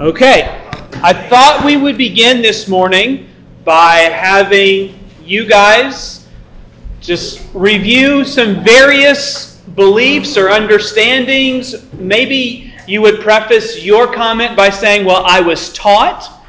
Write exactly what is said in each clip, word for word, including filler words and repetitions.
Okay, I thought we would begin this morning by having you guys just review some various beliefs or understandings. Maybe you would preface your comment by saying, well, I was taught.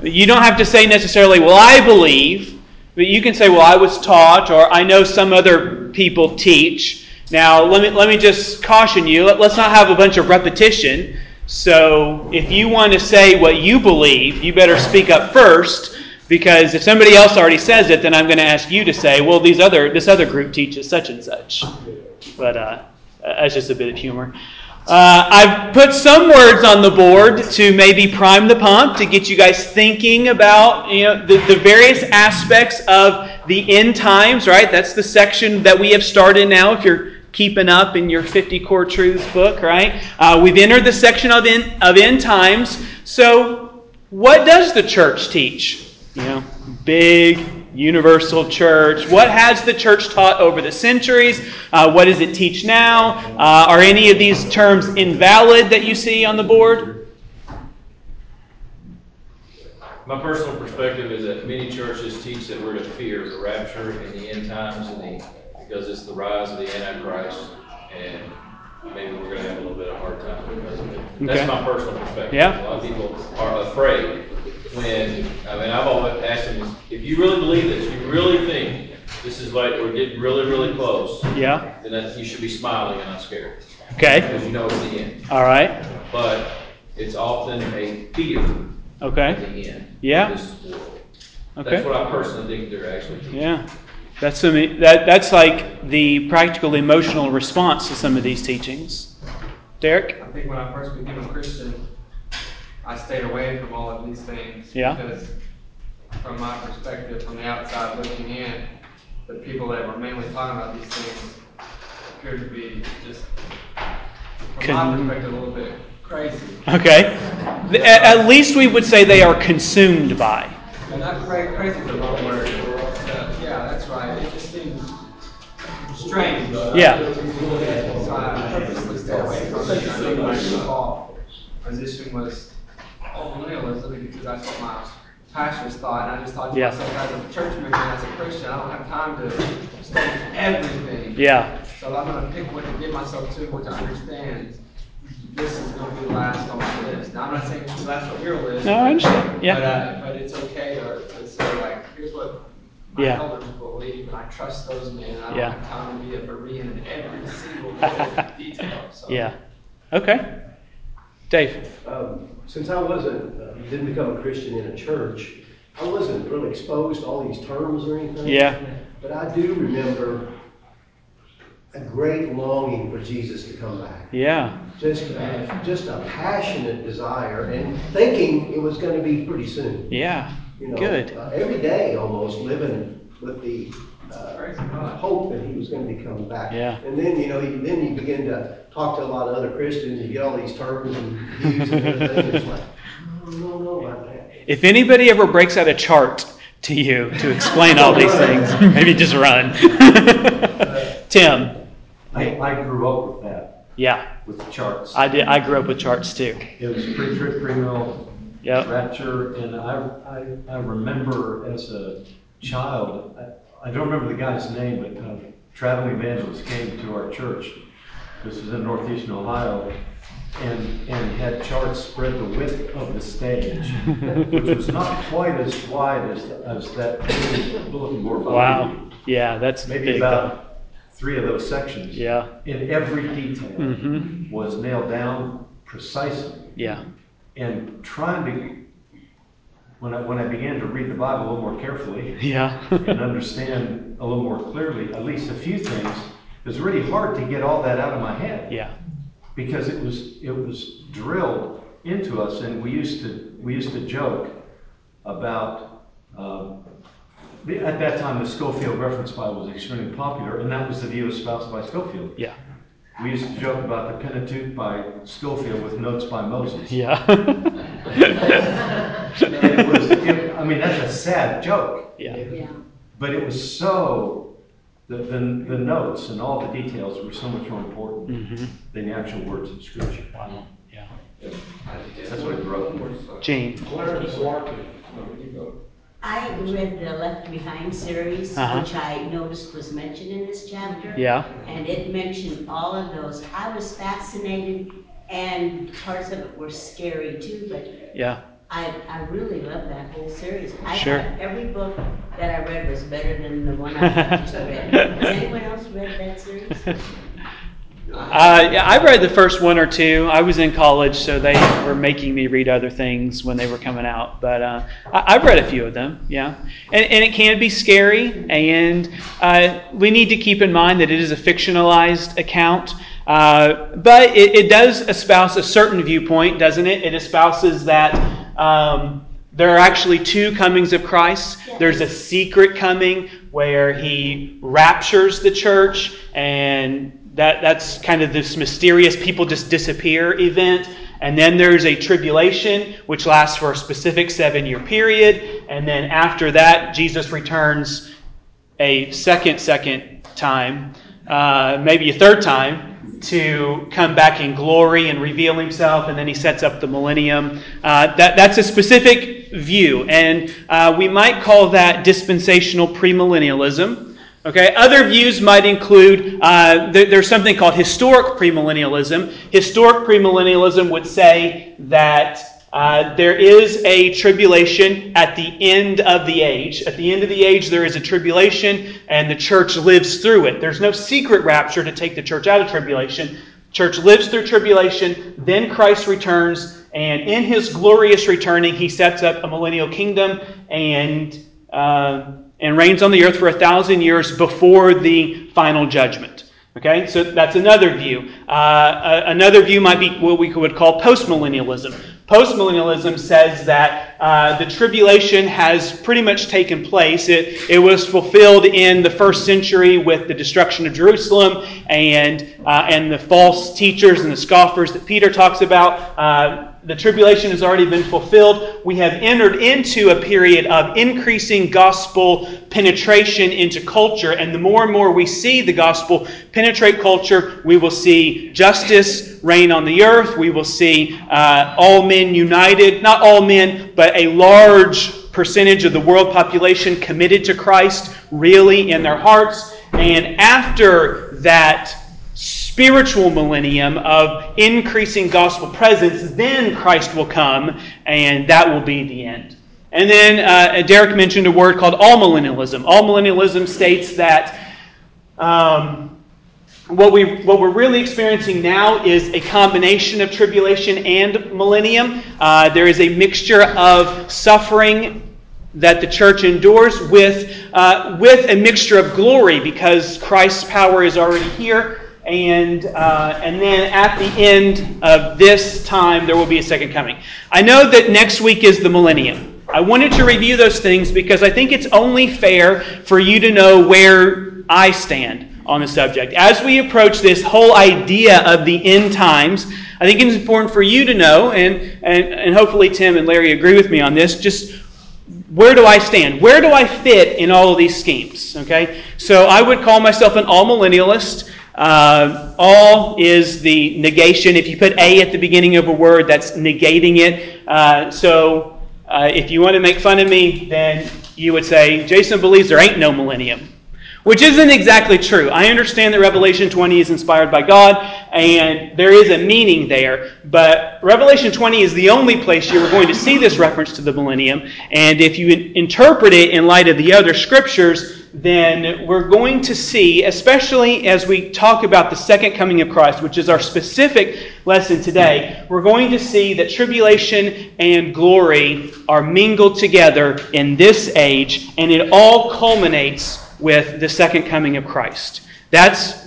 You don't have to say necessarily, well, I believe, but you can say, well, I was taught, or I know some other people teach. Now, let me, let me just caution you, let's not have a bunch of repetition. So if you want to say what you believe, you better speak up first, because if somebody else already says it, then I'm going to ask you to say, well, these other this other group teaches such and such. But uh, that's just a bit of humor. Uh, I've put some words on the board to maybe prime the pump, to get you guys thinking about you know the, the various aspects of the end times, right? That's the section that we have started now, if you're keeping up in your fifty Core Truths book, right? Uh, we've entered the section of end, of end times. So what does the church teach? You know, big, universal church. What has the church taught over the centuries? Uh, what does it teach now? Uh, are any of these terms invalid that you see on the board? My personal perspective is that many churches teach that we're to fear the rapture and the end times and the because it's the rise of the Antichrist, and maybe we're going to have a little bit of a hard time because of it. Okay. That's my personal perspective. Yeah. A lot of people are afraid when, I mean, I've always asked them, if you really believe this, you really think this is like we're getting really, really close, yeah. then that, you should be smiling and not scared. Okay. Because you know it's the end. All right. But it's often a fear okay. at the end yeah. of this world. Okay. That's what I personally think they're actually teaching. Yeah. That's, some, that, that's like the practical emotional response to some of these teachings. Derek? I think when I first became a Christian, I stayed away from all of these things. Yeah. Because from my perspective, from the outside looking in, the people that were mainly talking about these things appeared to be just, from Con- my perspective, a little bit crazy. Okay. the, at, at least we would say they are consumed by. And not crazy, crazy is the wrong word. Yeah, that's right. It just seems strange. Yeah. So I purposely stayed away from it. I think my default position was open-realism because that's what my pastors thought. And I just thought to yeah. myself, as a church member, as a Christian, I don't have time to study everything. Yeah. So I'm going to pick what to get myself to, which I understand. This is going to be last on my list. Now, I'm not saying it's the last on your list. No, I understand. Yeah. But, uh, but it's okay to, to say, like, here's what. My yeah. elders believe, and I trust those men. I don't yeah. have time to be a Berean in every single little detail. So. Yeah. Okay. Dave. Um, since I wasn't, uh, didn't become a Christian in a church, I wasn't really exposed to all these terms or anything. Yeah. But I do remember a great longing for Jesus to come back. Yeah. Just, uh, just a passionate desire, and thinking it was going to be pretty soon. Yeah. You know, Good. Uh, every day almost living with the uh, hope that he was going to be coming back. Yeah. And then, you know, you, then you begin to talk to a lot of other Christians. You get all these terms and views and everything. It's like, I don't know about that. If anybody ever breaks out a chart to you to explain all these things, maybe just run. Tim. I, I grew up with that. Yeah. With the charts. I did. I grew up with charts too. It was pretty pre-mill. Yep. Rapture, and I, I I remember as a child, I, I don't remember the guy's name, but a uh, traveling evangelist came to our church. This was in northeastern Ohio, and and had charts spread the width of the stage, which was not quite as wide as the, as that bulletin board. Wow! Yeah, that's maybe big, about though. three of those sections. Yeah, and every detail mm-hmm. was nailed down precisely. Yeah. And trying to, when I, when I began to read the Bible a little more carefully yeah. and understand a little more clearly, at least a few things, it was really hard to get all that out of my head. Yeah, because it was it was drilled into us, and we used to we used to joke about um, at that time the Scofield Reference Bible was extremely popular, and that was the view espoused by Scofield. Yeah. We used to joke about the Pentateuch by Scofield with notes by Moses. Yeah. it was, it, I mean, that's a sad joke. Yeah. yeah. But it was so, the, the the notes and all the details were so much more important mm-hmm. than the actual words in Scripture. Wow. Yeah. yeah. That's what it Jane. I read the Left Behind series, uh-huh. which I noticed was mentioned in this chapter. Yeah. And it mentioned all of those. I was fascinated, and parts of it were scary too. But yeah. I, I really love that whole series. I sure. thought every book that I read was better than the one I just read. Has anyone else read that series? Uh, yeah, I read the first one or two. I was in college, so they were making me read other things when they were coming out. But uh, I, I've read a few of them, yeah. And, and it can be scary, and uh, we need to keep in mind that it is a fictionalized account. Uh, but it, it does espouse a certain viewpoint, doesn't it? It espouses that um, there are actually two comings of Christ. There's a secret coming where he raptures the church, and That that's kind of this mysterious people just disappear event. And then there's a tribulation, which lasts for a specific seven-year period. And then after that, Jesus returns a second, second time, uh, maybe a third time, to come back in glory and reveal himself. And then he sets up the millennium. Uh, that that's a specific view. And uh, we might call that dispensational premillennialism. Okay, other views might include, uh, there, there's something called historic premillennialism. Historic premillennialism would say that uh, there is a tribulation at the end of the age. At the end of the age, there is a tribulation, and the church lives through it. There's no secret rapture to take the church out of tribulation. Church lives through tribulation, then Christ returns, and in his glorious returning, he sets up a millennial kingdom, and... Uh, and reigns on the earth for a thousand years before the final judgment. Okay, so that's another view. Uh, another view might be what we would call postmillennialism. Postmillennialism says that uh, the tribulation has pretty much taken place. It, it was fulfilled in the first century with the destruction of Jerusalem and uh, and the false teachers and the scoffers that Peter talks about. Uh, The tribulation has already been fulfilled. We have entered into a period of increasing gospel penetration into culture. And the more and more we see the gospel penetrate culture, we will see justice reign on the earth. We will see uh, all men united. Not all men, but a large percentage of the world population committed to Christ really in their hearts. And after that spiritual millennium of increasing gospel presence, then Christ will come, and that will be the end. And then uh, Derek mentioned a word called all-millennialism. All-millennialism states that um, what, we, what we're really experiencing now is a combination of tribulation and millennium. Uh, there is a mixture of suffering that the church endures with, uh, with a mixture of glory, because Christ's power is already here. And uh, and then at the end of this time, there will be a second coming. I know that next week is the millennium. I wanted to review those things because I think it's only fair for you to know where I stand on the subject. As we approach this whole idea of the end times, I think it's important for you to know, and, and, and hopefully Tim and Larry agree with me on this, just where do I stand? Where do I fit in all of these schemes? Okay, so I would call myself an all-millennialist. Uh, all is the negation. If you put a at the beginning of a word, that's negating it. Uh, so uh, if you want to make fun of me, then you would say, Jason believes there ain't no millennium, which isn't exactly true. I understand that Revelation twenty is inspired by God, and there is a meaning there. But Revelation twenty is the only place you're going to see this reference to the millennium. And if you interpret it in light of the other scriptures, then we're going to see, especially as we talk about the second coming of Christ, which is our specific lesson today, we're going to see that tribulation and glory are mingled together in this age, and it all culminates with the second coming of Christ. That's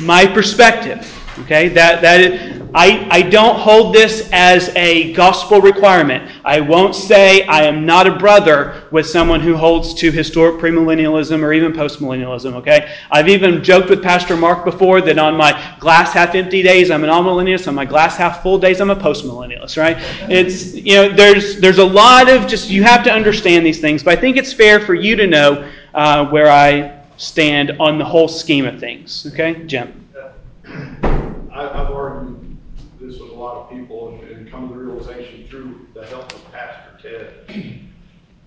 my perspective. Okay, that that is, I, I don't hold this as a gospel requirement. I won't say I am not a brother with someone who holds to historic premillennialism or even postmillennialism. Okay, I've even joked with Pastor Mark before that on my glass half empty days I'm an all-millennialist, on my glass half full days I'm a postmillennialist. Right? It's you know there's there's a lot of just you have to understand these things, but I think it's fair for you to know uh, where I stand on the whole scheme of things. Okay, Jim. I've argued this with a lot of people. people and come to the realization through the help of Pastor Ted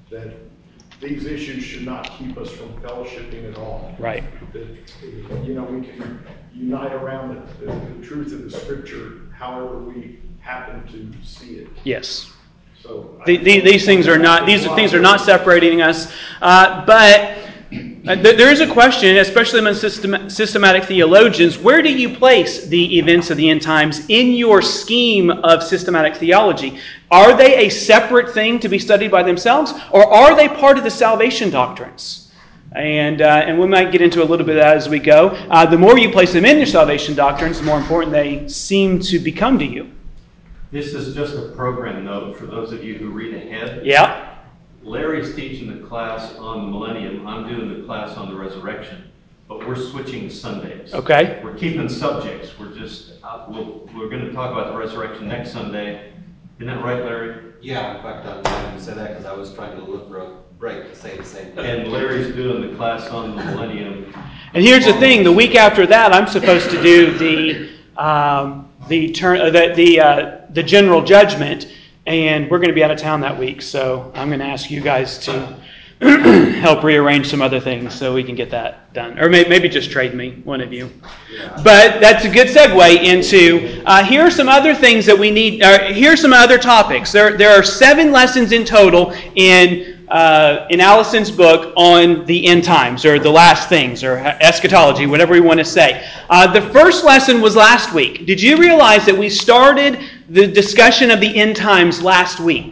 that these issues should not keep us from fellowshipping at all. Right. That, you know, we can unite around the, the, the truth of the Scripture however we happen to see it. Yes. So the, the, these things are not these things are not separating us, uh, but there is a question, especially among system, systematic theologians: where do you place the events of the end times in your scheme of systematic theology? Are they a separate thing to be studied by themselves, or are they part of the salvation doctrines? And uh, and we might get into a little bit of that as we go. Uh, the more you place them in your salvation doctrines, the more important they seem to become to you. This is just a program note for those of you who read ahead. Yeah. Larry's teaching the class on the millennium. I'm doing the class on the resurrection, but we're switching Sundays. Okay. We're keeping subjects. We're just uh, we'll, we're going to talk about the resurrection next Sunday. Isn't that right, Larry? Yeah. In fact, I'm glad you said that because I was trying to look for a break to say the same thing. And Larry's doing the class on the millennium. And here's the thing: the week after that, I'm supposed to do the um, the turn uh, the the, uh, the general judgment. And we're going to be out of town that week, so I'm going to ask you guys to help rearrange some other things so we can get that done. Or may- maybe just trade me, one of you. Yeah. But that's a good segue into, uh, here are some other things that we need, uh, here are some other topics. There, there are seven lessons in total in Uh, in Allison's book on the end times, or the last things, or eschatology, whatever we want to say. Uh, the first lesson was last week. Did you realize that we started the discussion of the end times last week?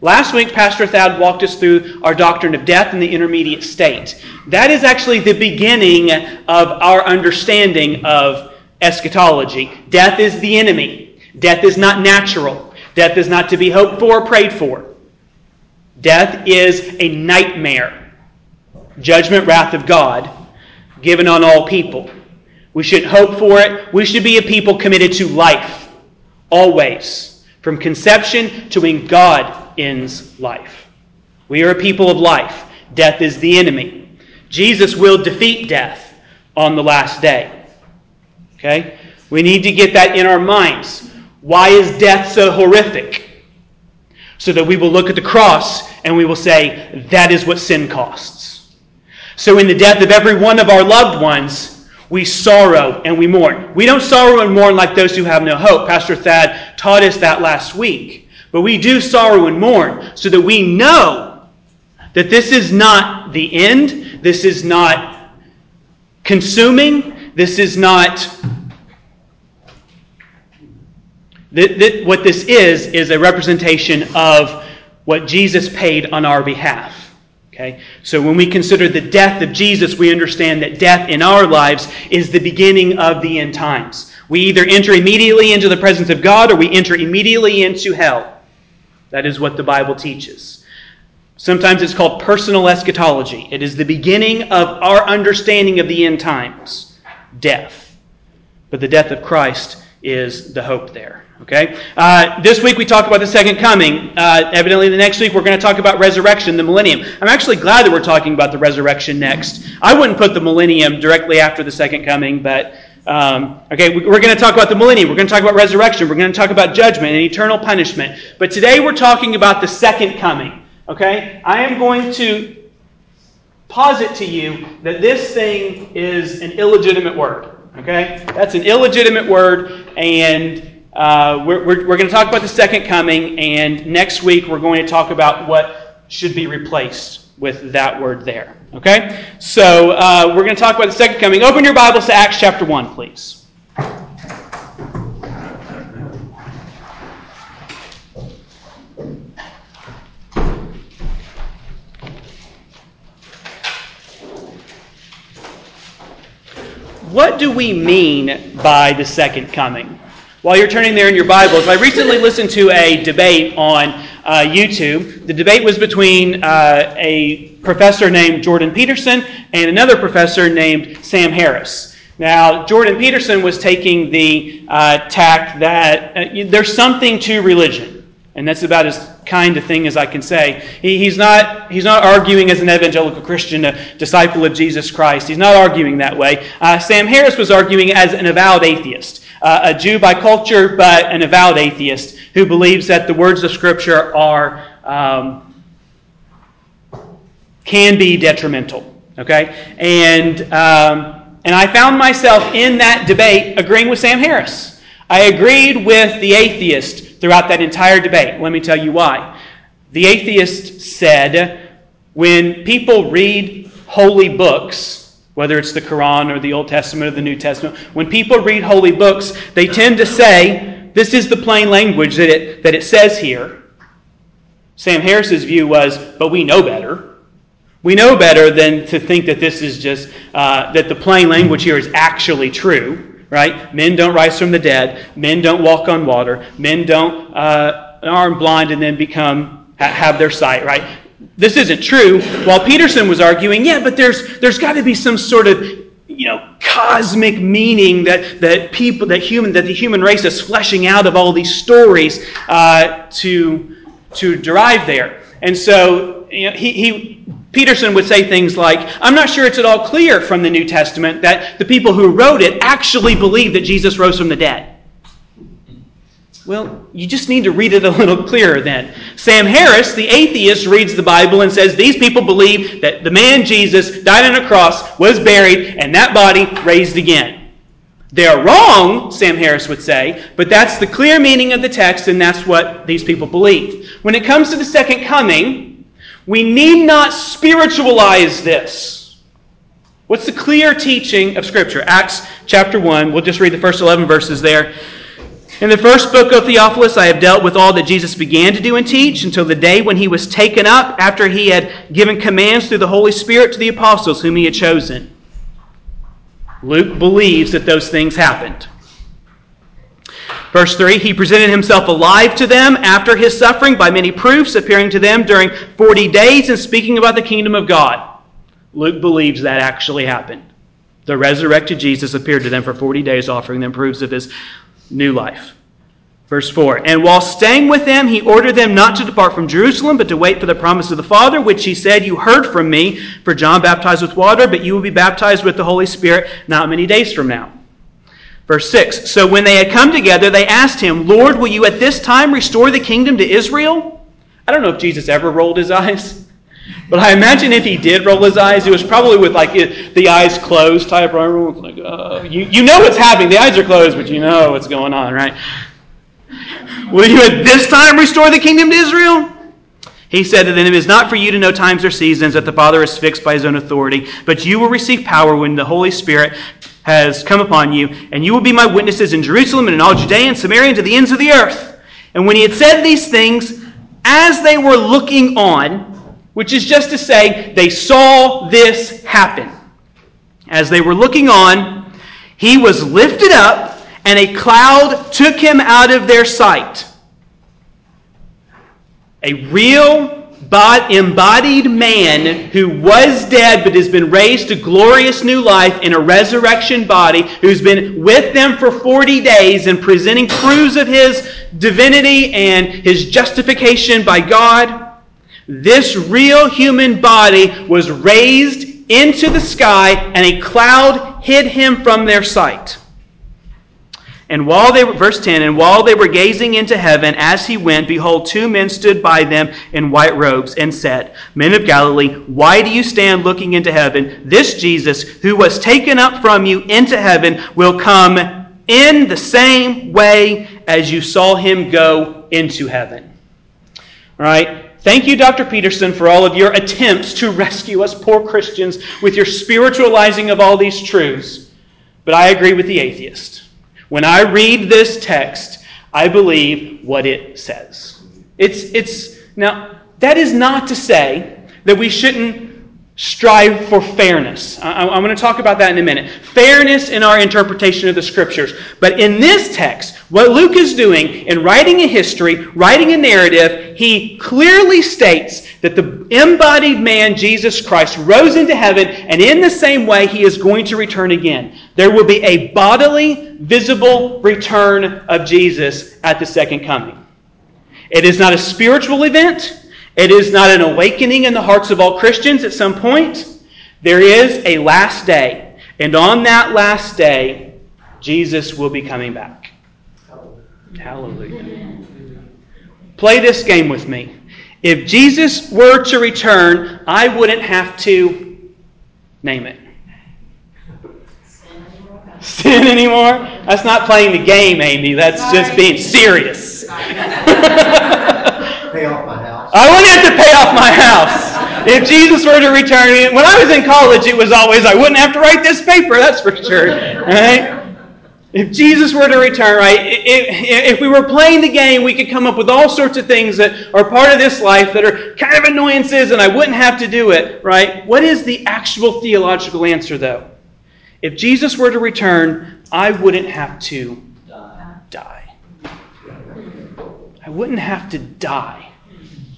Last week, Pastor Thad walked us through our doctrine of death and the intermediate state. That is actually the beginning of our understanding of eschatology. Death is the enemy. Death is not natural. Death is not to be hoped for or prayed for. Death is a nightmare. Judgment, wrath of God, given on all people. We should hope for it. We should be a people committed to life, always, from conception to when God ends life. We are a people of life. Death is the enemy. Jesus will defeat death on the last day. Okay? We need to get that in our minds. Why is death so horrific? So that we will look at the cross and we will say, that is what sin costs. So in the death of every one of our loved ones, we sorrow and we mourn. We don't sorrow and mourn like those who have no hope. Pastor Thad taught us that last week. But we do sorrow and mourn so that we know that this is not the end. This is not consuming. This is not... What this is, is a representation of what Jesus paid on our behalf. Okay? So when we consider the death of Jesus, we understand that death in our lives is the beginning of the end times. We either enter immediately into the presence of God or we enter immediately into hell. That is what the Bible teaches. Sometimes it's called personal eschatology. It is the beginning of our understanding of the end times, death. But the death of Christ is the hope there. Okay. Uh, this week we talked about the second coming. Uh, evidently the next week we're going to talk about resurrection, the millennium. I'm actually glad that we're talking about the resurrection next. I wouldn't put the millennium directly after the second coming, but um, okay, we're going to talk about the millennium. We're going to talk about resurrection. We're going to talk about judgment and eternal punishment. But today we're talking about the second coming. Okay. I am going to posit to you that this thing is an illegitimate word. Okay, that's an illegitimate word, and uh, we're, we're, we're going to talk about the second coming, and next week we're going to talk about what should be replaced with that word there. Okay, so uh, we're going to talk about the second coming. Open your Bibles to Acts chapter one, please. What do we mean by the second coming? While you're turning there in your Bibles, I recently listened to a debate on uh, YouTube. The debate was between uh, a professor named Jordan Peterson and another professor named Sam Harris. Now, Jordan Peterson was taking the uh, tack that uh, there's something to religion, and that's about as kind of thing as I can say. He, he's not he's not arguing as an evangelical Christian, a disciple of Jesus Christ. He's not arguing that way. Uh, Sam Harris was arguing as an avowed atheist. uh, a Jew by culture, but an avowed atheist who believes that the words of Scripture are um, can be detrimental. Okay, and um, and I found myself in that debate agreeing with Sam Harris. I agreed with the atheist throughout that entire debate. Let me tell you why. The atheist said, when people read holy books, whether it's the Quran or the Old Testament or the New Testament, when people read holy books, they tend to say, this is the plain language that it, that it says here. Sam Harris's view was, but we know better. We know better than to think that this is just, uh, that the plain language here is actually true, right? Men don't rise from the dead. Men don't walk on water. Men don't uh, are blind and then become, have their sight, right? This isn't true. While Peterson was arguing, yeah, but there's there's got to be some sort of, you know, cosmic meaning that that people that human that the human race is fleshing out of all these stories uh, to to derive there. And so, you know, he, he Peterson would say things like, "I'm not sure it's at all clear from the New Testament that the people who wrote it actually believed that Jesus rose from the dead." Well, you just need to read it a little clearer then. Sam Harris, the atheist, reads the Bible and says these people believe that the man Jesus died on a cross, was buried, and that body raised again. They're wrong, Sam Harris would say, but that's the clear meaning of the text and that's what these people believe. When it comes to the second coming, we need not spiritualize this. What's the clear teaching of Scripture? Acts chapter one, we'll just read the first eleven verses there. In the first book of Theophilus, I have dealt with all that Jesus began to do and teach until the day when he was taken up after he had given commands through the Holy Spirit to the apostles whom he had chosen. Luke believes that those things happened. Verse three, he presented himself alive to them after his suffering by many proofs, appearing to them during forty days and speaking about the kingdom of God. Luke believes that actually happened. The resurrected Jesus appeared to them for forty days, offering them proofs of his new life. Verse four, and while staying with them, he ordered them not to depart from Jerusalem, but to wait for the promise of the Father, which he said, you heard from me, for John baptized with water, but you will be baptized with the Holy Spirit not many days from now. Verse six, so when they had come together, they asked him, Lord, will you at this time restore the kingdom to Israel? I don't know if Jesus ever rolled his eyes, but I imagine if he did roll his eyes, it was probably with like the eyes closed type. Like, uh, you, you know what's happening. The eyes are closed, but you know what's going on, right? Will you at this time restore the kingdom to Israel? He said to them, it is not for you to know times or seasons that the Father is fixed by his own authority, but you will receive power when the Holy Spirit has come upon you, and you will be my witnesses in Jerusalem and in all Judea and Samaria and to the ends of the earth. And when he had said these things, as they were looking on, which is just to say, they saw this happen. As they were looking on, he was lifted up, and a cloud took him out of their sight. A real embodied man who was dead but has been raised to glorious new life in a resurrection body, who's been with them for forty days and presenting proofs of his divinity and his justification by God. This real human body was raised into the sky, and a cloud hid him from their sight. And while they were, verse ten, and while they were gazing into heaven as he went, behold, two men stood by them in white robes and said, Men of Galilee, why do you stand looking into heaven? This Jesus, who was taken up from you into heaven, will come in the same way as you saw him go into heaven. All right. Thank you, Doctor Peterson, for all of your attempts to rescue us poor Christians with your spiritualizing of all these truths. But I agree with the atheist. When I read this text, I believe what it says. It's it's now, that is not to say that we shouldn't strive for fairness. I, I'm going to talk about that in a minute. Fairness in our interpretation of the Scriptures. But in this text, what Luke is doing in writing a history, writing a narrative, he clearly states that the embodied man, Jesus Christ, rose into heaven, and in the same way he is going to return again. There will be a bodily, visible return of Jesus at the second coming. It is not a spiritual event. It is not an awakening in the hearts of all Christians at some point. There is a last day. And on that last day, Jesus will be coming back. Hallelujah. Play this game with me. If Jesus were to return, I wouldn't have to name it. Sin anymore? That's not playing the game, Amy. That's Sorry. just being serious. Pay off my house. I wouldn't have to pay off my house. If Jesus were to return, when I was in college, it was always, I wouldn't have to write this paper, that's for sure. Right? If Jesus were to return, right, if we were playing the game, we could come up with all sorts of things that are part of this life that are kind of annoyances and I wouldn't have to do it, right? What is the actual theological answer, though? If Jesus were to return, I wouldn't have to die. I wouldn't have to die.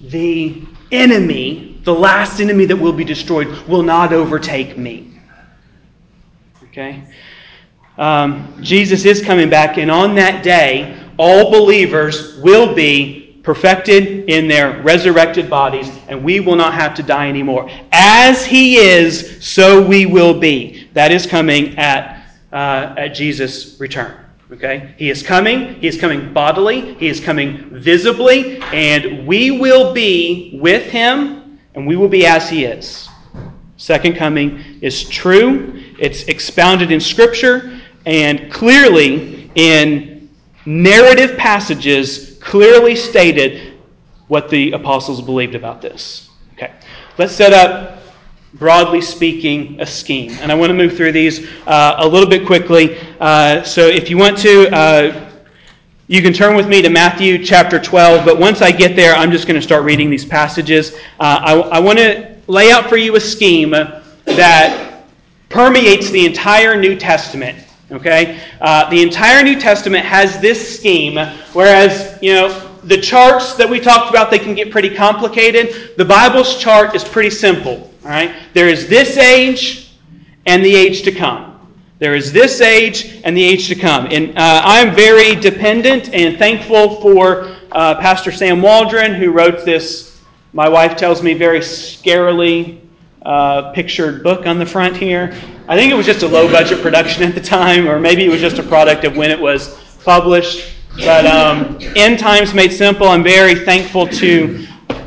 The enemy, the last enemy that will be destroyed, will not overtake me. Okay? Um, Jesus is coming back, and on that day, all believers will be perfected in their resurrected bodies, and we will not have to die anymore. As He is, so we will be. That is coming at uh, at Jesus' return. Okay, He is coming. He is coming bodily. He is coming visibly, and we will be with Him, and we will be as He is. Second coming is true. It's expounded in Scripture. And clearly, in narrative passages, clearly stated what the apostles believed about this. Okay, let's set up, broadly speaking, a scheme. And I want to move through these uh, a little bit quickly. Uh, so if you want to, uh, you can turn with me to Matthew chapter twelve. But once I get there, I'm just going to start reading these passages. Uh, I, I want to lay out for you a scheme that permeates the entire New Testament. Okay, uh, the entire New Testament has this scheme, whereas, you know, the charts that we talked about, they can get pretty complicated. The Bible's chart is pretty simple. All right, there is this age and the age to come. There is this age and the age to come. And uh, I'm very dependent and thankful for uh, Pastor Sam Waldron, who wrote this, my wife tells me, very scarily uh, pictured book on the front here. I think it was just a low-budget production at the time, or maybe it was just a product of when it was published. But um, End Times Made Simple, I'm very thankful to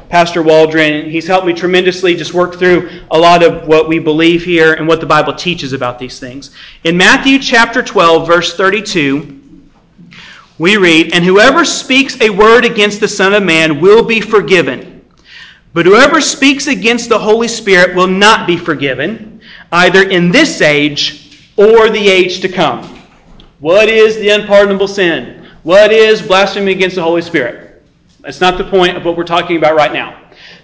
Pastor Waldron. He's helped me tremendously just work through a lot of what we believe here and what the Bible teaches about these things. In Matthew chapter twelve, verse thirty-two, we read, "And whoever speaks a word against the Son of Man will be forgiven, but whoever speaks against the Holy Spirit will not be forgiven, either in this age or the age to come." What is the unpardonable sin? What is blasphemy against the Holy Spirit? That's not the point of what we're talking about right now.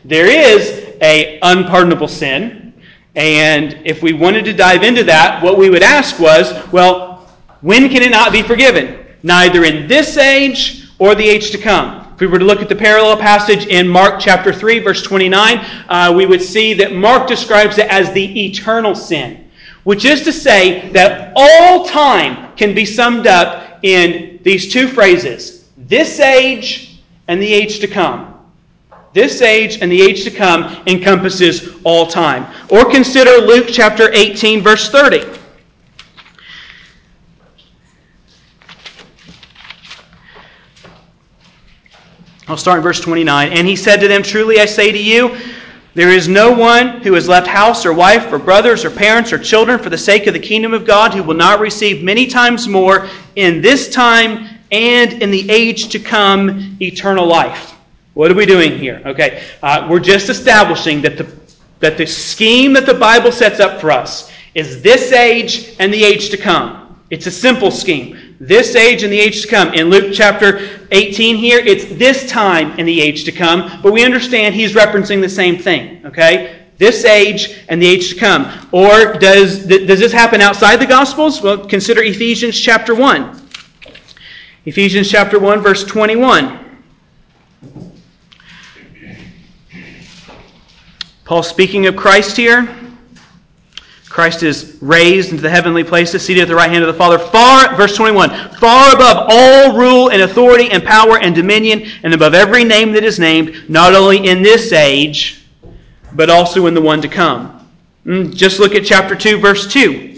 There is an unpardonable sin, and if we wanted to dive into that, what we would ask was, well, when can it not be forgiven? Neither in this age or the age to come. If we were to look at the parallel passage in Mark chapter three, verse twenty-nine, uh, we would see that Mark describes it as the eternal sin, which is to say that all time can be summed up in these two phrases, this age and the age to come. This age and the age to come encompasses all time. Or consider Luke chapter eighteen, verse thirty. I'll start in verse twenty-nine. "And he said to them, truly I say to you, there is no one who has left house or wife or brothers or parents or children for the sake of the kingdom of God who will not receive many times more in this time and in the age to come eternal life." What are we doing here? Okay, uh, we're just establishing that the, that the scheme that the Bible sets up for us is this age and the age to come. It's a simple scheme. This age and the age to come. In Luke chapter eighteen here, it's this time and the age to come. But we understand he's referencing the same thing. Okay? This age and the age to come. Or does, does this happen outside the Gospels? Well, consider Ephesians chapter one. Ephesians chapter one, verse twenty-one. Paul speaking of Christ here. Christ is raised into the heavenly places, seated at the right hand of the Father, far, verse twenty-one, "far above all rule and authority and power and dominion, and above every name that is named, not only in this age, but also in the one to come." Just look at chapter two, verse two.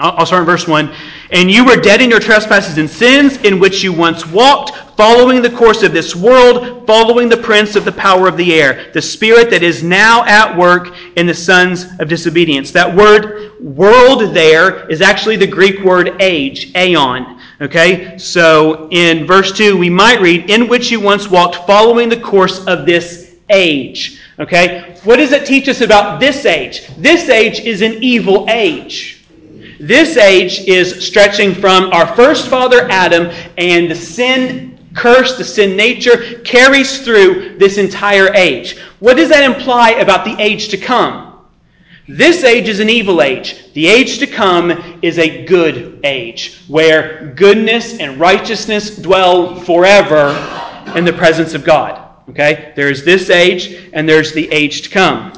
I'll start in verse one. And you were dead in your trespasses and sins, in which you once walked, following the course of this world, following the prince of the power of the air, the spirit that is now at work in the sons of disobedience. That word world there is actually the Greek word age, aeon. Okay, so in verse two, we might read, in which you once walked, following the course of this age. Okay, what does it teach us about this age? This age is an evil age. This age is stretching from our first father, Adam, and the sin curse, the sin nature, carries through this entire age. What does that imply about the age to come? This age is an evil age. The age to come is a good age, where goodness and righteousness dwell forever in the presence of God. Okay? There's this age, and there's the age to come.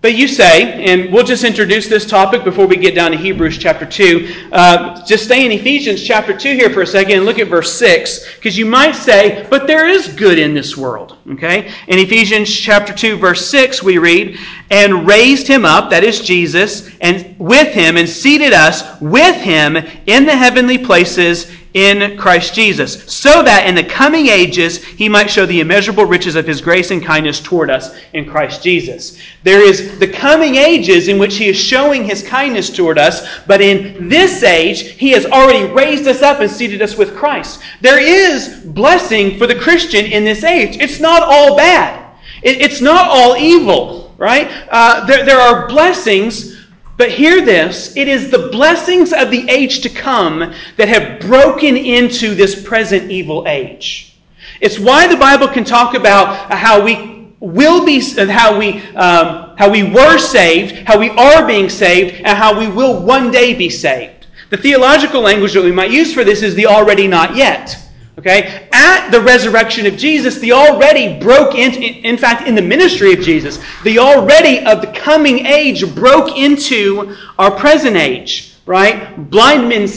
But you say, and we'll just introduce this topic before we get down to Hebrews chapter two. Uh, just stay in Ephesians chapter two here for a second and look at verse six. Because you might say, but there is good in this world. Okay? In Ephesians chapter two, verse six, we read, and raised him up, that is Jesus, and with him, and seated us with him in the heavenly places in Christ Jesus, so that in the coming ages he might show the immeasurable riches of his grace and kindness toward us in Christ Jesus. There is the coming ages in which he is showing his kindness toward us, but in this age he has already raised us up and seated us with Christ. There is blessing for the Christian in this age. It's not all bad. It, it's not all evil, right? Uh, there, there are blessings. But hear this, it is the blessings of the age to come that have broken into this present evil age. It's why the Bible can talk about how we will be, how we, um, how we were saved, how we are being saved, and how we will one day be saved. The theological language that we might use for this is the already not yet. Okay, at the resurrection of Jesus, the already broke into, in fact, in the ministry of Jesus, the already of the coming age broke into our present age, right? Blind men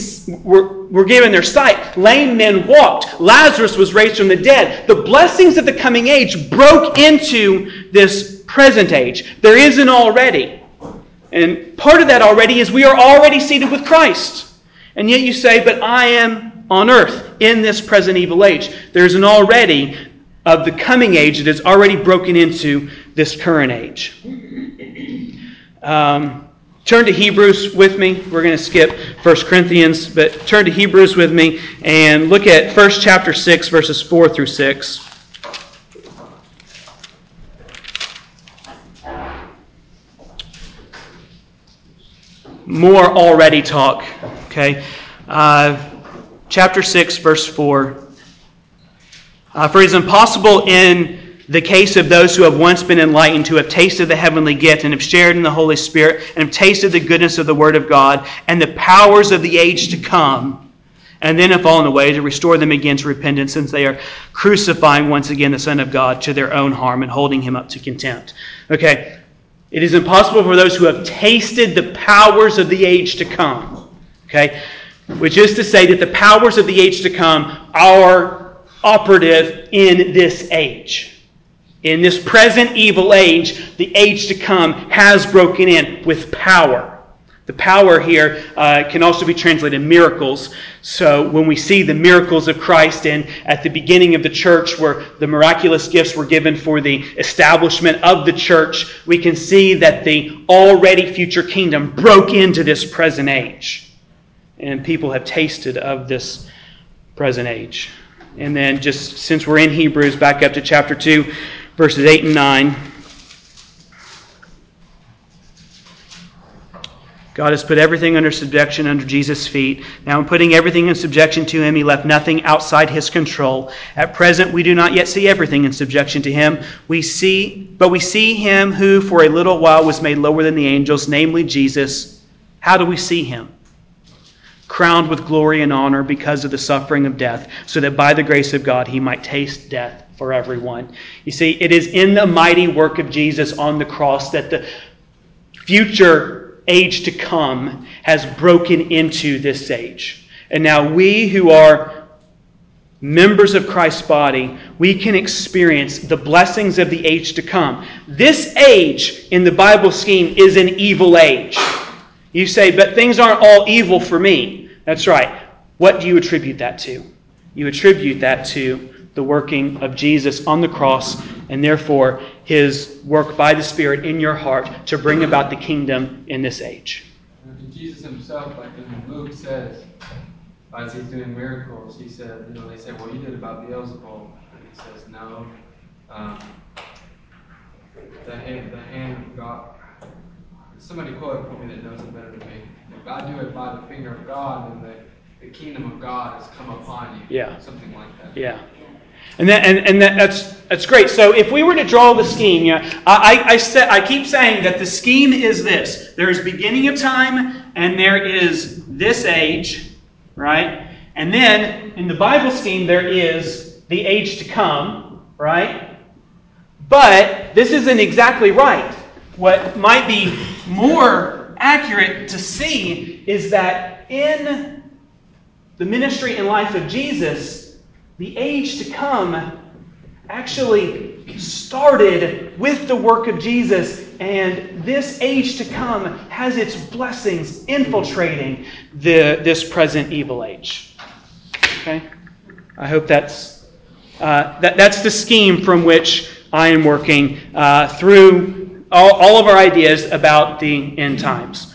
were, were given their sight. Lame men walked. Lazarus was raised from the dead. The blessings of the coming age broke into this present age. There is an already. And part of that already is we are already seated with Christ. And yet you say, but I am on earth, in this present evil age. There's an already of the coming age that is already broken into this current age. Um, turn to Hebrews with me. We're going to skip First Corinthians, but turn to Hebrews with me and look at first chapter six, verses four through six. More already talk. Okay. Uh, Chapter six, verse four. Uh, for it is impossible in the case of those who have once been enlightened, who have tasted the heavenly gift and have shared in the Holy Spirit and have tasted the goodness of the Word of God and the powers of the age to come, and then have fallen away, to restore them again to repentance, since they are crucifying once again the Son of God to their own harm and holding him up to contempt. Okay. It is impossible for those who have tasted the powers of the age to come. Okay. Which is to say that the powers of the age to come are operative in this age. In this present evil age, the age to come has broken in with power. The power here uh, can also be translated miracles. So when we see the miracles of Christ in at the beginning of the church where the miraculous gifts were given for the establishment of the church, we can see that the already future kingdom broke into this present age. And people have tasted of this present age. And then just since we're in Hebrews, back up to chapter two, verses eight and nine. God has put everything under subjection under Jesus' feet. Now in putting everything in subjection to him, he left nothing outside his control. At present, we do not yet see everything in subjection to him. We see, but we see him who for a little while was made lower than the angels, namely Jesus. How do we see him? Crowned with glory and honor because of the suffering of death, so that by the grace of God he might taste death for everyone. You see, it is in the mighty work of Jesus on the cross that the future age to come has broken into this age. And now we who are members of Christ's body, we can experience the blessings of the age to come. This age in the Bible scheme is an evil age. You say, but things aren't all evil for me. That's right. What do you attribute that to? You attribute that to the working of Jesus on the cross, and therefore his work by the Spirit in your heart to bring about the kingdom in this age. And Jesus himself, like in Luke, says, as he's doing miracles, he said, you know, they say, well, you did about Beelzebub. And he says, no, um, the, hand, the hand of God. Somebody quote it for me that knows it better than me. If I do it by the finger of God, then the, the kingdom of God has come upon you. Yeah. Something like that. Yeah. And that, and, and that, that's that's great. So if we were to draw the scheme, yeah, I I, I, set, I keep saying that the scheme is this. There is beginning of time, and there is this age, right? And then in the Bible scheme, there is the age to come, right? But this isn't exactly right. What might be more accurate to see is that in the ministry and life of Jesus, the age to come actually started with the work of Jesus, and this age to come has its blessings infiltrating the, this present evil age. Okay, I hope that's uh, that, that's the scheme from which I am working uh, through. All, all of our ideas about the end times.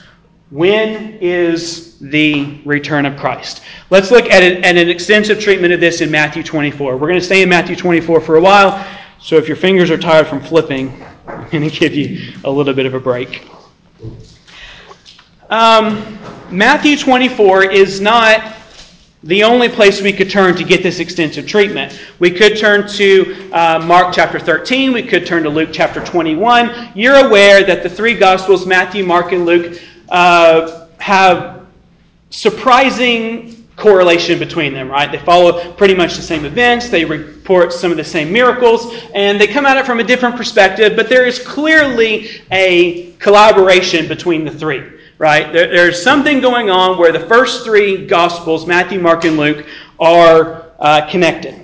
When is the return of Christ? Let's look at an, at an extensive treatment of this in Matthew twenty-four. We're going to stay in Matthew twenty-four for a while, so if your fingers are tired from flipping, I'm going to give you a little bit of a break. Um, Matthew twenty-four is not the only place we could turn to get this extensive treatment. We could turn to uh, Mark chapter thirteen. We could turn to Luke chapter twenty-one. You're aware that the three Gospels, Matthew, Mark, and Luke, uh, have surprising correlation between them, right? They follow pretty much the same events. They report some of the same miracles. And they come at it from a different perspective. But there is clearly a collaboration between the three. Right, there, there's something going on where the first three Gospels, Matthew, Mark, and Luke, are uh, connected.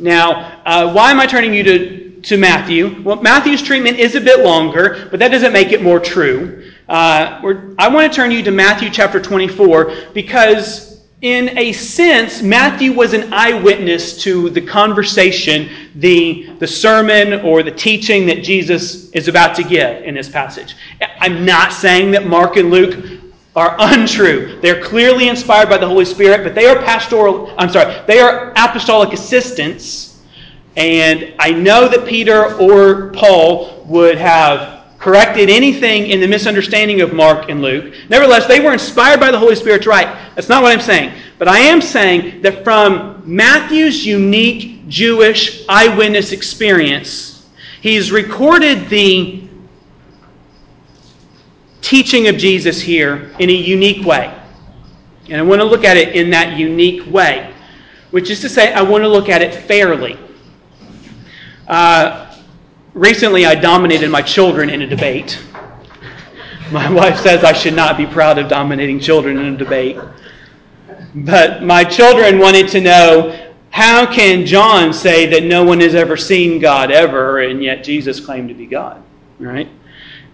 Now, uh, why am I turning you to, to Matthew? Well, Matthew's treatment is a bit longer, but that doesn't make it more true. Uh, we're, I want to turn you to Matthew chapter twenty-four because, in a sense, Matthew was an eyewitness to the conversation, the, the sermon or the teaching that Jesus is about to give in this passage. I'm not saying that Mark and Luke are untrue. They're clearly inspired by the Holy Spirit, but they are pastoral, I'm sorry, they are apostolic assistants. And I know that Peter or Paul would have corrected anything in the misunderstanding of Mark and Luke. Nevertheless, they were inspired by the Holy Spirit to write. That's not what I'm saying. But I am saying that from Matthew's unique Jewish eyewitness experience, he's recorded the teaching of Jesus here in a unique way. And I want to look at it in that unique way, which is to say, I want to look at it fairly. Uh, recently, I dominated my children in a debate. My wife says I should not be proud of dominating children in a debate. But my children wanted to know, how can John say that no one has ever seen God ever, and yet Jesus claimed to be God, right?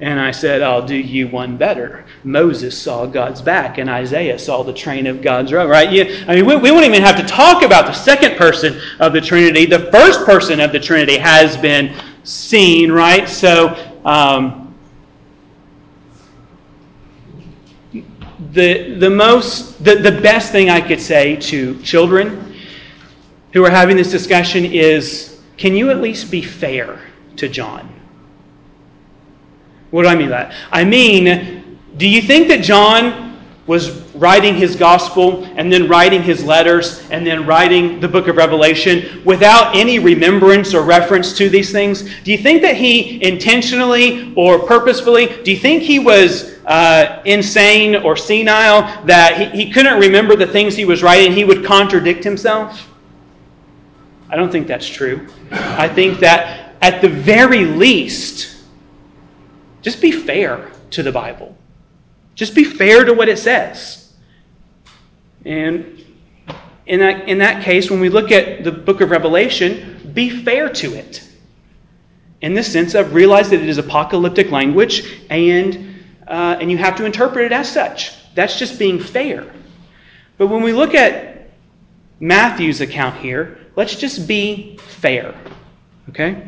And I said, I'll do you one better. Moses saw God's back, and Isaiah saw the train of God's robe, right? Yeah, I mean, we, we won't even have to talk about the second person of the Trinity. The first person of the Trinity has been seen, right? So um, the the most the, the best thing I could say to children who are having this discussion is, can you at least be fair to John? What do I mean by that? I mean, do you think that John was writing his gospel and then writing his letters and then writing the book of Revelation without any remembrance or reference to these things? Do you think that he intentionally or purposefully, do you think he was uh, insane or senile, that he, he couldn't remember the things he was writing, he would contradict himself? I don't think that's true. I think that at the very least, just be fair to the Bible. Just be fair to what it says. And in that, in that case, when we look at the book of Revelation, be fair to it. In the sense of realize that it is apocalyptic language and uh, and you have to interpret it as such. That's just being fair. But when we look at Matthew's account here, let's just be fair, okay?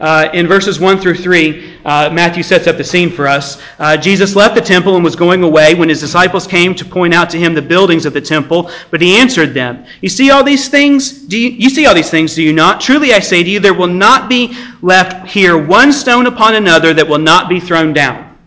Uh, in verses one through three, uh, Matthew sets up the scene for us. Uh, Jesus left the temple and was going away when his disciples came to point out to him the buildings of the temple, but he answered them, "You see all these things? Do you, you see all these things, do you not? Truly I say to you, there will not be left here one stone upon another that will not be thrown down."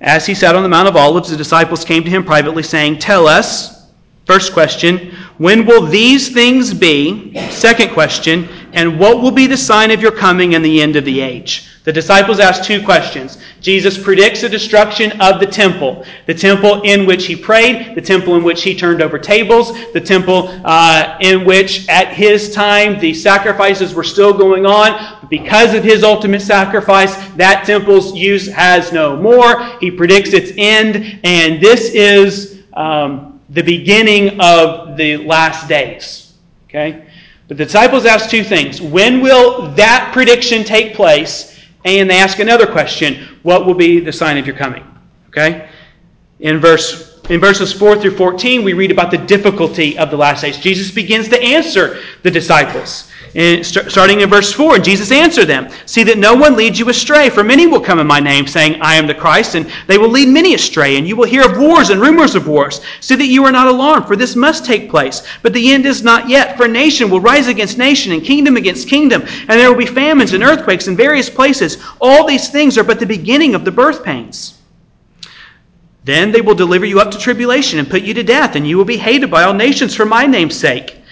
As he sat on the Mount of Olives, the disciples came to him privately, saying, "Tell us," first question, "when will these things be?" Second question, "And what will be the sign of your coming and the end of the age?" The disciples asked two questions. Jesus predicts the destruction of the temple. The temple in which he prayed, the temple in which he turned over tables, the temple uh, in which at his time the sacrifices were still going on. Because of his ultimate sacrifice, that temple's use has no more. He predicts its end, and this is um, the beginning of the last days. Okay? But the disciples asked two things. When will that prediction take place? And they ask another question. What will be the sign of your coming? Okay? In verse in verses four through fourteen, we read about the difficulty of the last days. Jesus begins to answer the disciples. And starting in verse four, Jesus answered them, "See that no one leads you astray, for many will come in my name, saying, 'I am the Christ,' and they will lead many astray, and you will hear of wars and rumors of wars. See that you are not alarmed, for this must take place. But the end is not yet, for nation will rise against nation, and kingdom against kingdom, and there will be famines and earthquakes in various places. All these things are but the beginning of the birth pains. Then they will deliver you up to tribulation and put you to death, and you will be hated by all nations for my name's sake.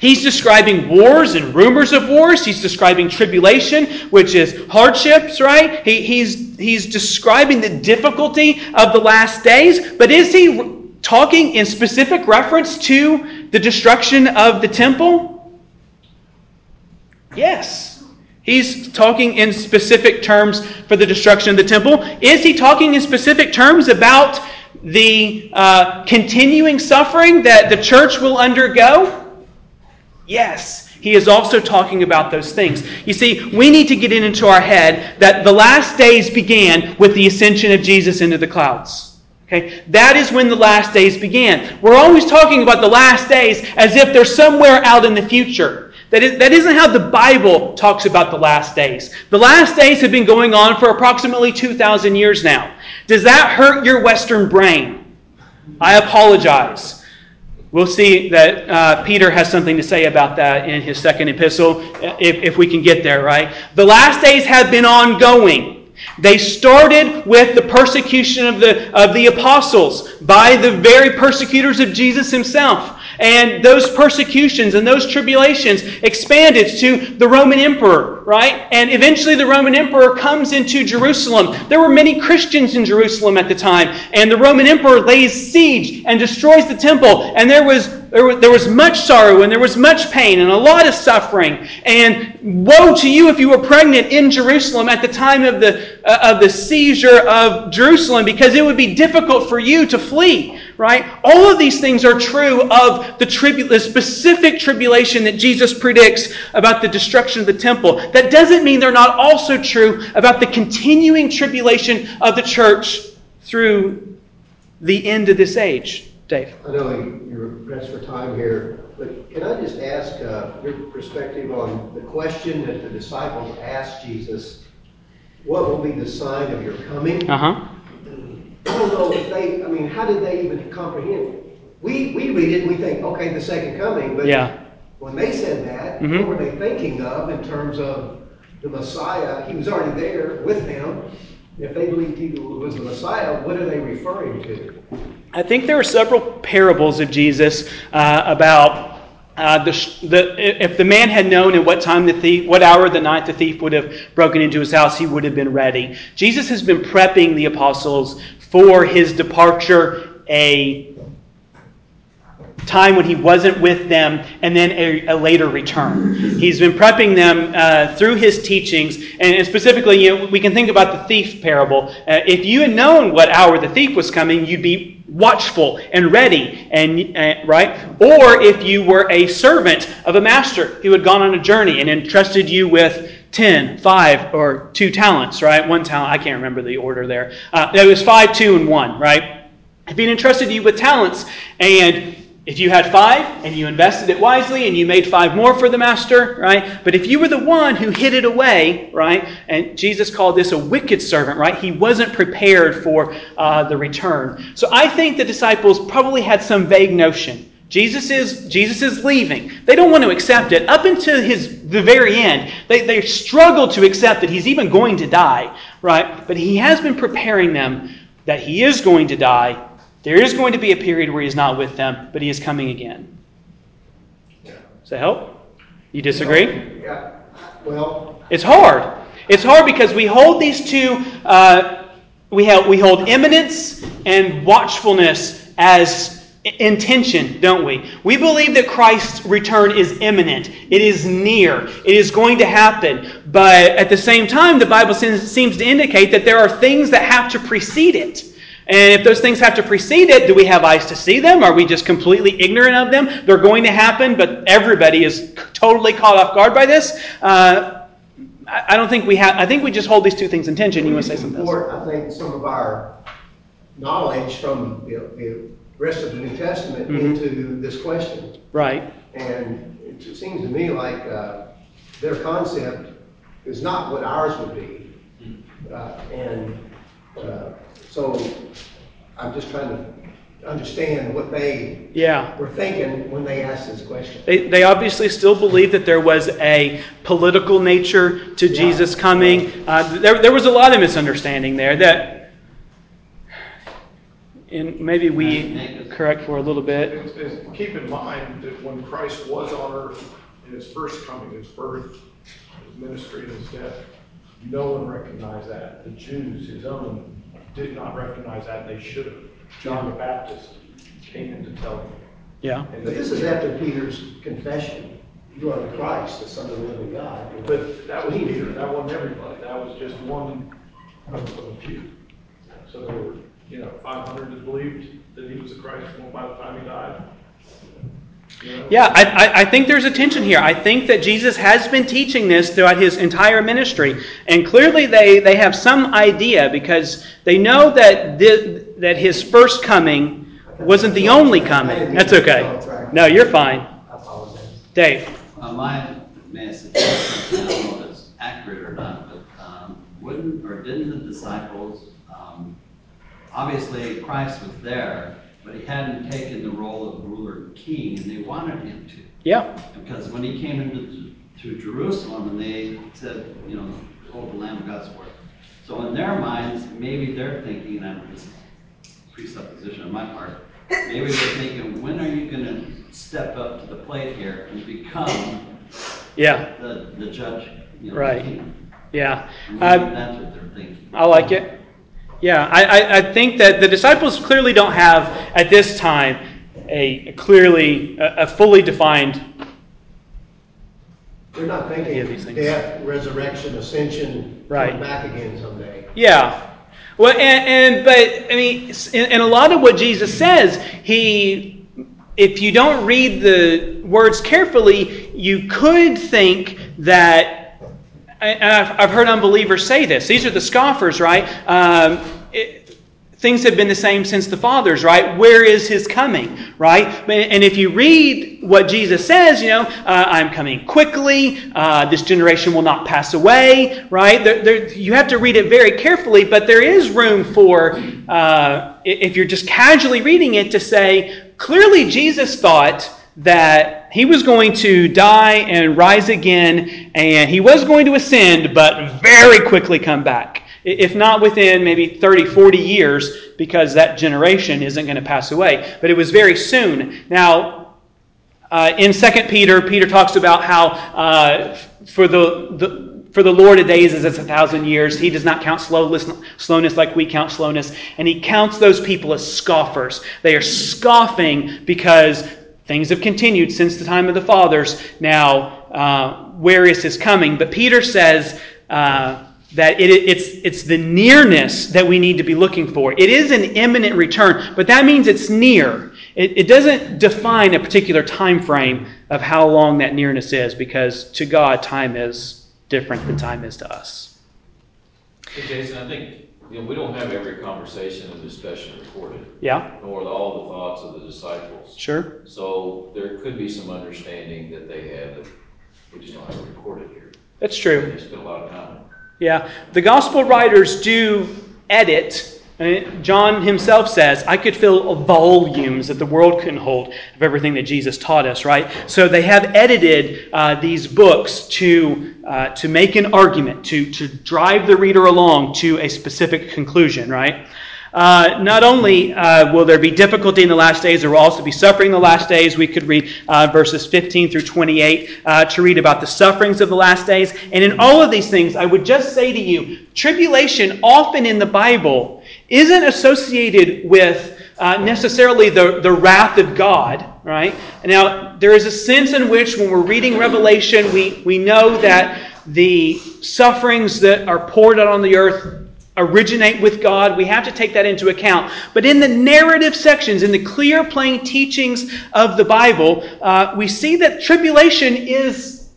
He's describing wars and rumors of wars. He's describing tribulation, which is hardships, right? He, he's, he's describing the difficulty of the last days. But is he talking in specific reference to the destruction of the temple? Yes. He's talking in specific terms for the destruction of the temple. Is he talking in specific terms about the uh, continuing suffering that the church will undergo? Yes, he is also talking about those things. You see, we need to get it into our head that the last days began with the ascension of Jesus into the clouds. Okay? That is when the last days began. We're always talking about the last days as if they're somewhere out in the future. That, is, that isn't how the Bible talks about the last days. The last days have been going on for approximately two thousand years now. Does that hurt your Western brain? I apologize. We'll see that uh, Peter has something to say about that in his second epistle, if, if we can get there, right? The last days have been ongoing. They started with the persecution of the, of the apostles by the very persecutors of Jesus himself. And those persecutions and those tribulations expanded to the Roman emperor, right? And eventually the Roman emperor comes into Jerusalem. There were many Christians in Jerusalem at the time. And the Roman emperor lays siege and destroys the temple. And there was there was, there was much sorrow and there was much pain and a lot of suffering. And woe to you if you were pregnant in Jerusalem at the time of the, uh, of the seizure of Jerusalem, because it would be difficult for you to flee. Right? All of these things are true of the, tribu- the specific tribulation that Jesus predicts about the destruction of the temple. That doesn't mean they're not also true about the continuing tribulation of the church through the end of this age. Dave? I know you're pressed for time here, but can I just ask uh, your perspective on the question that the disciples asked Jesus, what will be the sign of your coming? Uh-huh. I don't know if they, I mean, how did they even comprehend it? We, we read it and we think, okay, the second coming, but yeah. When they said that, mm-hmm. What were they thinking of in terms of the Messiah? He was already there with them. If they believed he was the Messiah, what are they referring to? I think there are several parables of Jesus uh, about... Uh, the, the, if the man had known at what time the thief, what hour of the night the thief would have broken into his house, he would have been ready. Jesus has been prepping the apostles for his departure a time when he wasn't with them, and then a, a later return. He's been prepping them uh, through his teachings, and, and specifically, you know, we can think about the thief parable. Uh, if you had known what hour the thief was coming, you'd be watchful and ready, and uh, right? Or if you were a servant of a master who had gone on a journey and entrusted you with ten, five, or two talents, right? One talent, I can't remember the order there. Uh, it was five, two, and one, right? If he'd entrusted you with talents, and if you had five and you invested it wisely and you made five more for the master, right? But if you were the one who hid it away, right? And Jesus called this a wicked servant, right? He wasn't prepared for uh, the return. So I think the disciples probably had some vague notion. Jesus is Jesus is leaving. They don't want to accept it. Up until his the very end, they, they struggle to accept that he's even going to die, right? But he has been preparing them that he is going to die. There is going to be a period where he's not with them, but he is coming again. Does that help? You disagree? Yeah. Well, it's hard. It's hard because we hold these two, uh, we have, we hold imminence and watchfulness as intention, don't we? We believe that Christ's return is imminent. It is near. It is going to happen. But at the same time, the Bible seems to indicate that there are things that have to precede it. And if those things have to precede it, do we have eyes to see them? Are we just completely ignorant of them? They're going to happen, but everybody is totally caught off guard by this. Uh, I don't think we have. I think we just hold these two things in tension. You want to say something else? I think some of our knowledge from the, the rest of the New Testament mm-hmm. into this question, right? And it seems to me like uh, their concept is not what ours would be, uh, and. Uh, So I'm just trying to understand what they yeah. were thinking when they asked this question. They, they obviously still believe that there was a political nature to yeah. Jesus coming. Uh, there, there was a lot of misunderstanding there that and maybe we correct for a little bit. It's, it's, keep in mind that when Christ was on earth in his first coming, his birth, his ministry, and his death, no one recognized that. The Jews, his own, did not recognize that, and they should have. John the Baptist came in to tell them. Yeah. And but this is after Peter's confession. You are the Christ, the Son of the living God. But that was Peter. That wasn't everybody. That was just one of a few. So there were, you know, five hundred that believed that he was the Christ by the time he died. You know? Yeah, I, I think there's a tension here. I think that Jesus has been teaching this throughout his entire ministry. And clearly they, they have some idea because they know that this, that his first coming wasn't the only coming. That's okay. No, you're fine. I apologize. Dave. Uh, my message, I don't know if it's accurate or not, but um, wouldn't or didn't the disciples, um, obviously Christ was there, but he hadn't taken the role of ruler and king, and they wanted him to. Yeah. Because when he came into to Jerusalem, and they said, you know, "Behold the Lamb of God's word." So in their minds, maybe they're thinking, and I'm just presupposition on my part, maybe they're thinking, when are you going to step up to the plate here and become yeah. the, the judge? You know, right. The king? Yeah. Um, that's what they're thinking. I like it. Yeah, I, I think that the disciples clearly don't have, at this time, a, a clearly, a, a fully defined... They're not thinking death, resurrection, ascension, right. Coming back again someday. Yeah. Well, and, and but, I mean, in, in a lot of what Jesus says, he, if you don't read the words carefully, you could think that... And I've heard unbelievers say this. These are the scoffers, right? Um, it, things have been the same since the fathers, right? Where is his coming, right? And if you read what Jesus says, you know, uh, I'm coming quickly. Uh, this generation will not pass away, right? There, there, you have to read it very carefully, but there is room for, uh, if you're just casually reading it, to say, clearly Jesus thought that he was going to die and rise again, and he was going to ascend, but very quickly come back. If not within maybe thirty, forty years, because that generation isn't going to pass away. But it was very soon. Now, uh, in Second Peter, Peter talks about how uh, for the... the For the Lord of days is as a thousand years. He does not count slowness like we count slowness. And he counts those people as scoffers. They are scoffing because Things have continued since the time of the fathers. Now, uh, where is his coming? But Peter says uh, that it, it's, it's the nearness that we need to be looking for. It is an imminent return, but that means it's near. It, it doesn't define a particular time frame of how long that nearness is, because to God, time is different than time is to us. Hey Jason, I think you know, we don't have every conversation in this session recorded. Yeah. Nor all the thoughts of the disciples. Sure. So there could be some understanding that they have that we just don't have it recorded here. That's true. They spent a lot of time. Yeah. The gospel writers do edit. John himself says, I could fill volumes that the world couldn't hold of everything that Jesus taught us, right? So they have edited uh, these books to uh, to make an argument, to, to drive the reader along to a specific conclusion, right? Uh, not only uh, will there be difficulty in the last days, there will also be suffering in the last days. We could read uh, verses fifteen through twenty-eight uh, to read about the sufferings of the last days. And in all of these things, I would just say to you, tribulation often in the Bible isn't associated with uh, necessarily the, the wrath of God, right? Now, there is a sense in which when we're reading Revelation, we, we know that the sufferings that are poured out on the earth originate with God. We have to take that into account. But in the narrative sections, in the clear, plain teachings of the Bible, uh, we see that tribulation is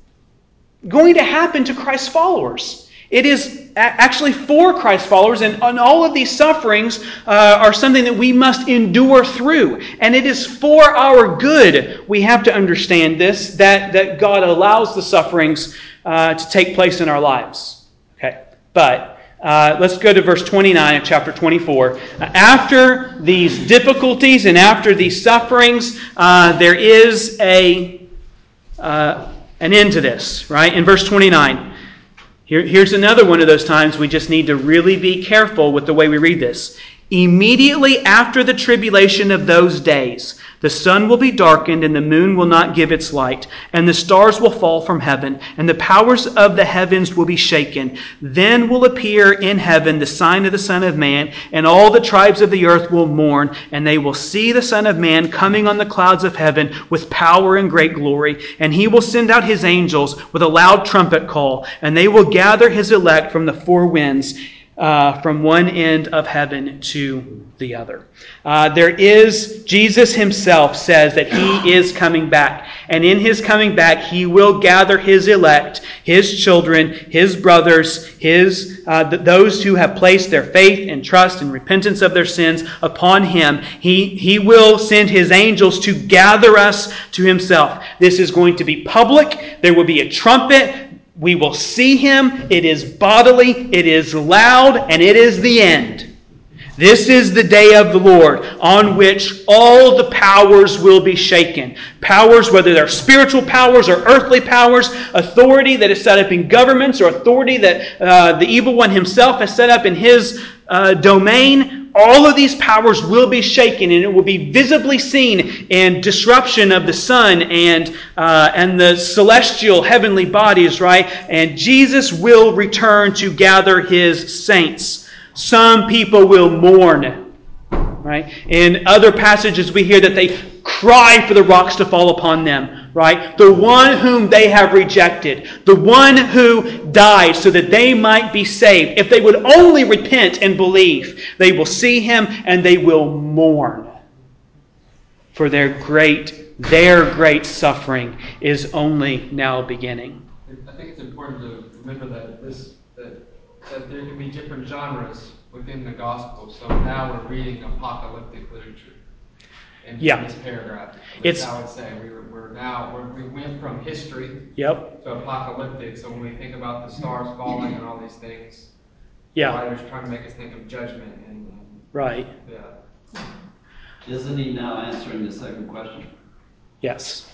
going to happen to Christ's followers. It is actually for Christ's followers, and all of these sufferings uh, are something that we must endure through. And it is for our good. We have to understand this, that, that God allows the sufferings uh, to take place in our lives. Okay, but uh, let's go to verse twenty-nine of chapter twenty-four. After these difficulties and after these sufferings, uh, there is a uh, an end to this, right? In verse twenty-nine. Here, here's another one of those times we just need to really be careful with the way we read this. Immediately after the tribulation of those days, the sun will be darkened and the moon will not give its light, and the stars will fall from heaven, and the powers of the heavens will be shaken. Then will appear in heaven the sign of the Son of Man, and all the tribes of the earth will mourn, and they will see the Son of Man coming on the clouds of heaven with power and great glory. And he will send out his angels with a loud trumpet call, and they will gather his elect from the four winds, Uh, from one end of heaven to the other. Uh, there is, Jesus himself says that he is coming back. And in his coming back, he will gather his elect, his children, his brothers, his uh, th- those who have placed their faith and trust and repentance of their sins upon him. He, he will send his angels to gather us to himself. This is going to be public. There will be a trumpet. We will see him. It is bodily, it is loud, and it is the end. This is the day of the Lord on which all the powers will be shaken. Powers, whether they're spiritual powers or earthly powers, authority that is set up in governments or authority that uh, the evil one himself has set up in his uh, domain, all of these powers will be shaken, and it will be visibly seen in disruption of the sun and uh, and the celestial heavenly bodies, right? And Jesus will return to gather his saints. Some people will mourn, right? In other passages we hear that they cry for the rocks to fall upon them, right? The one whom they have rejected, the one who died so that they might be saved. If they would only repent and believe, they will see him and they will mourn. For their great, their great suffering is only now beginning. I think it's important to remember that this that, that there can be different genres within the gospel. So now we're reading apocalyptic literature. In yeah. this paragraph. That's how I would say we were, we're now, we're, we went from history yep. to apocalyptic. So when we think about the stars falling and all these things, yeah. the writer's trying to make us think of judgment. And, and right. Yeah. Isn't he now answering the second question? Yes.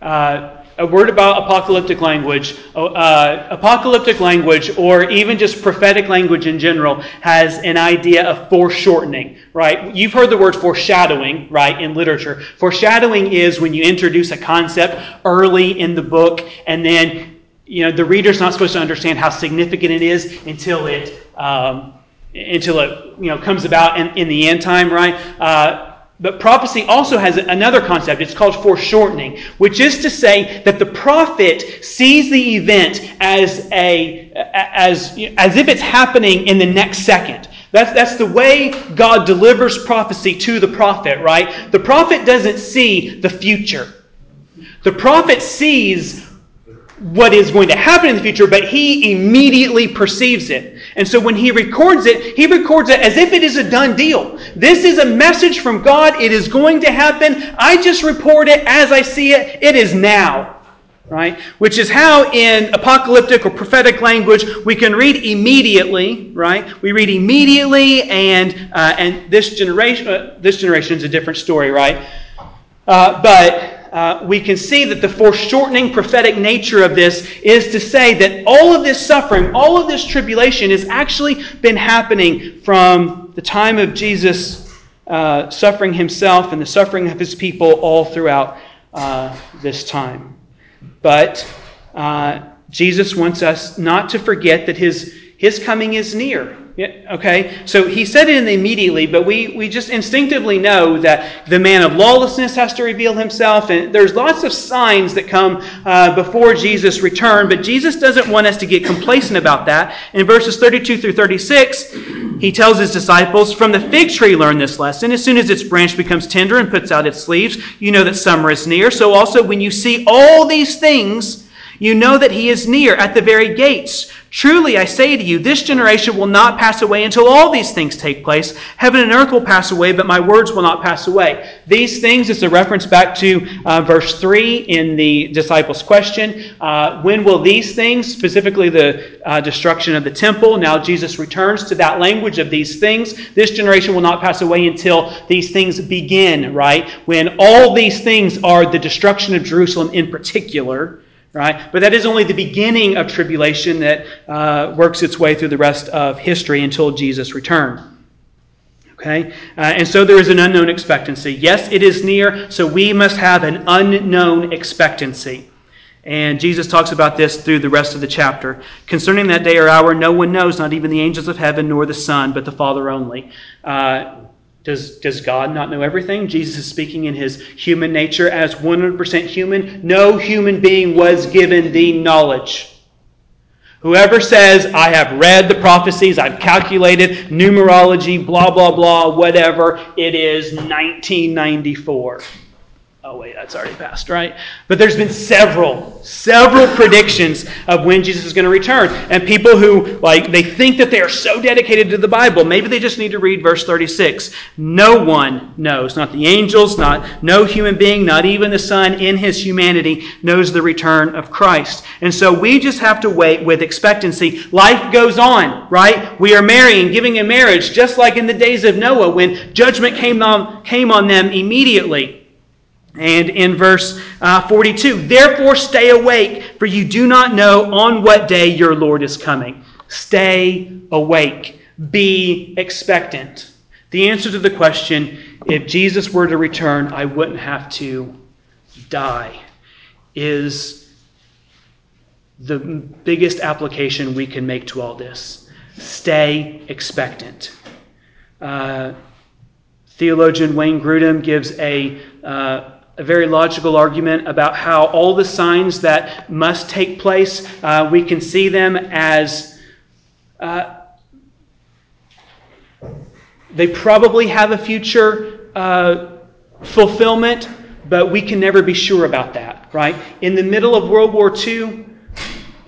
Uh, a word about apocalyptic language. Uh, apocalyptic language, or even just prophetic language in general, has an idea of foreshortening, right? You've heard the word foreshadowing, right, in literature. Foreshadowing is when you introduce a concept early in the book, and then, you know, the reader's not supposed to understand how significant it is until it, um, until it, you know, comes about in, in the end time, right? Uh, But prophecy also has another concept. It's called foreshortening, which is to say that the prophet sees the event as a as as if it's happening in the next second. That's that's the way God delivers prophecy to the prophet, right? The prophet doesn't see the future. The prophet sees what is going to happen in the future, but he immediately perceives it. And so when he records it, he records it as if it is a done deal. This is a message from God. It is going to happen. I just report it as I see it. It is now. Right? Which is how in apocalyptic or prophetic language we can read immediately, right? We read immediately and uh, and this generation uh, this generation is a different story, right? Uh, but Uh, we can see that the foreshortening prophetic nature of this is to say that all of this suffering, all of this tribulation has actually been happening from the time of Jesus uh, suffering himself and the suffering of his people all throughout uh, this time. But uh, Jesus wants us not to forget that his, his coming is near. Yeah, okay, so he said it in the immediately, but we, we just instinctively know that the man of lawlessness has to reveal himself, and there's lots of signs that come uh, before Jesus' return, but Jesus doesn't want us to get complacent about that. In verses thirty-two through thirty-six, he tells his disciples, "From the fig tree learn this lesson. As soon as its branch becomes tender and puts out its leaves, you know that summer is near. So also when you see all these things, you know that he is near at the very gates. Truly, I say to you, this generation will not pass away until all these things take place. Heaven and earth will pass away, but my words will not pass away." These things is a reference back to uh, verse three in the disciples' question. Uh, when will these things, specifically the uh, destruction of the temple, now Jesus returns to that language of these things. This generation will not pass away until these things begin, right? When all these things are the destruction of Jerusalem in particular. Right? But that is only the beginning of tribulation that uh, works its way through the rest of history until Jesus' return. Okay? Uh, and so there is an unknown expectancy. Yes, it is near, so we must have an unknown expectancy. And Jesus talks about this through the rest of the chapter. Concerning that day or hour, no one knows, not even the angels of heaven nor the Son, but the Father only. Uh, Does, does God not know everything? Jesus is speaking in his human nature as one hundred percent human. No human being was given the knowledge. Whoever says, "I have read the prophecies, I've calculated numerology, blah, blah, blah, whatever," it is nineteen ninety-four. Oh, wait, that's already passed, right? But there's been several, several predictions of when Jesus is going to return. And people who, like, they think that they are so dedicated to the Bible, maybe they just need to read verse thirty-six. No one knows, not the angels, not no human being, not even the Son in his humanity knows the return of Christ. And so we just have to wait with expectancy. Life goes on, right? We are marrying, giving in marriage, just like in the days of Noah when judgment came on, came on them immediately. And in verse uh, forty-two, "Therefore stay awake, for you do not know on what day your Lord is coming." Stay awake. Be expectant. The answer to the question, if Jesus were to return, I wouldn't have to die, is the biggest application we can make to all this. Stay expectant. Uh, theologian Wayne Grudem gives a... Uh, A very logical argument about how all the signs that must take place, uh, we can see them as uh, they probably have a future uh, fulfillment, but we can never be sure about that, right? In the middle of World War Two,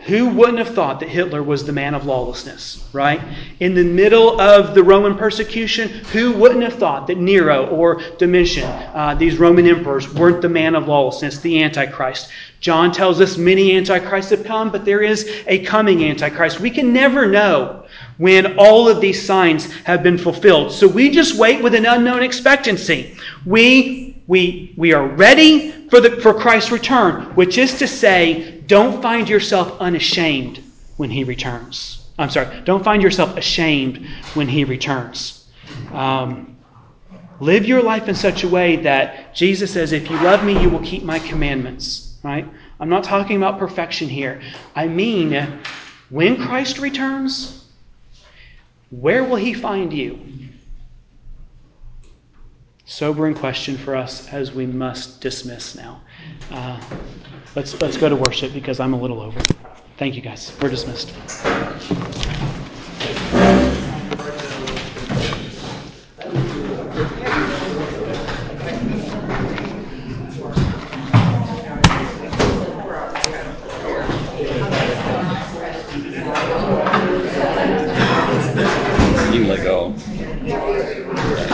who wouldn't have thought that Hitler was the man of lawlessness, right? In the middle of the Roman persecution, who wouldn't have thought that Nero or Domitian, uh, these Roman emperors, weren't the man of lawlessness, the Antichrist? John tells us many Antichrists have come, but there is a coming Antichrist. We can never know when all of these signs have been fulfilled. So we just wait with an unknown expectancy. We, we, we are ready for the, for Christ's return, which is to say, don't find yourself unashamed when he returns. I'm sorry, don't find yourself ashamed when he returns. Um, live your life in such a way that Jesus says, if you love me, you will keep my commandments, right? I'm not talking about perfection here. I mean, when Christ returns, where will he find you? sobering question for us as we must dismiss now. Uh, let's let's go to worship because I'm a little over. Thank you guys. We're dismissed. You can let go.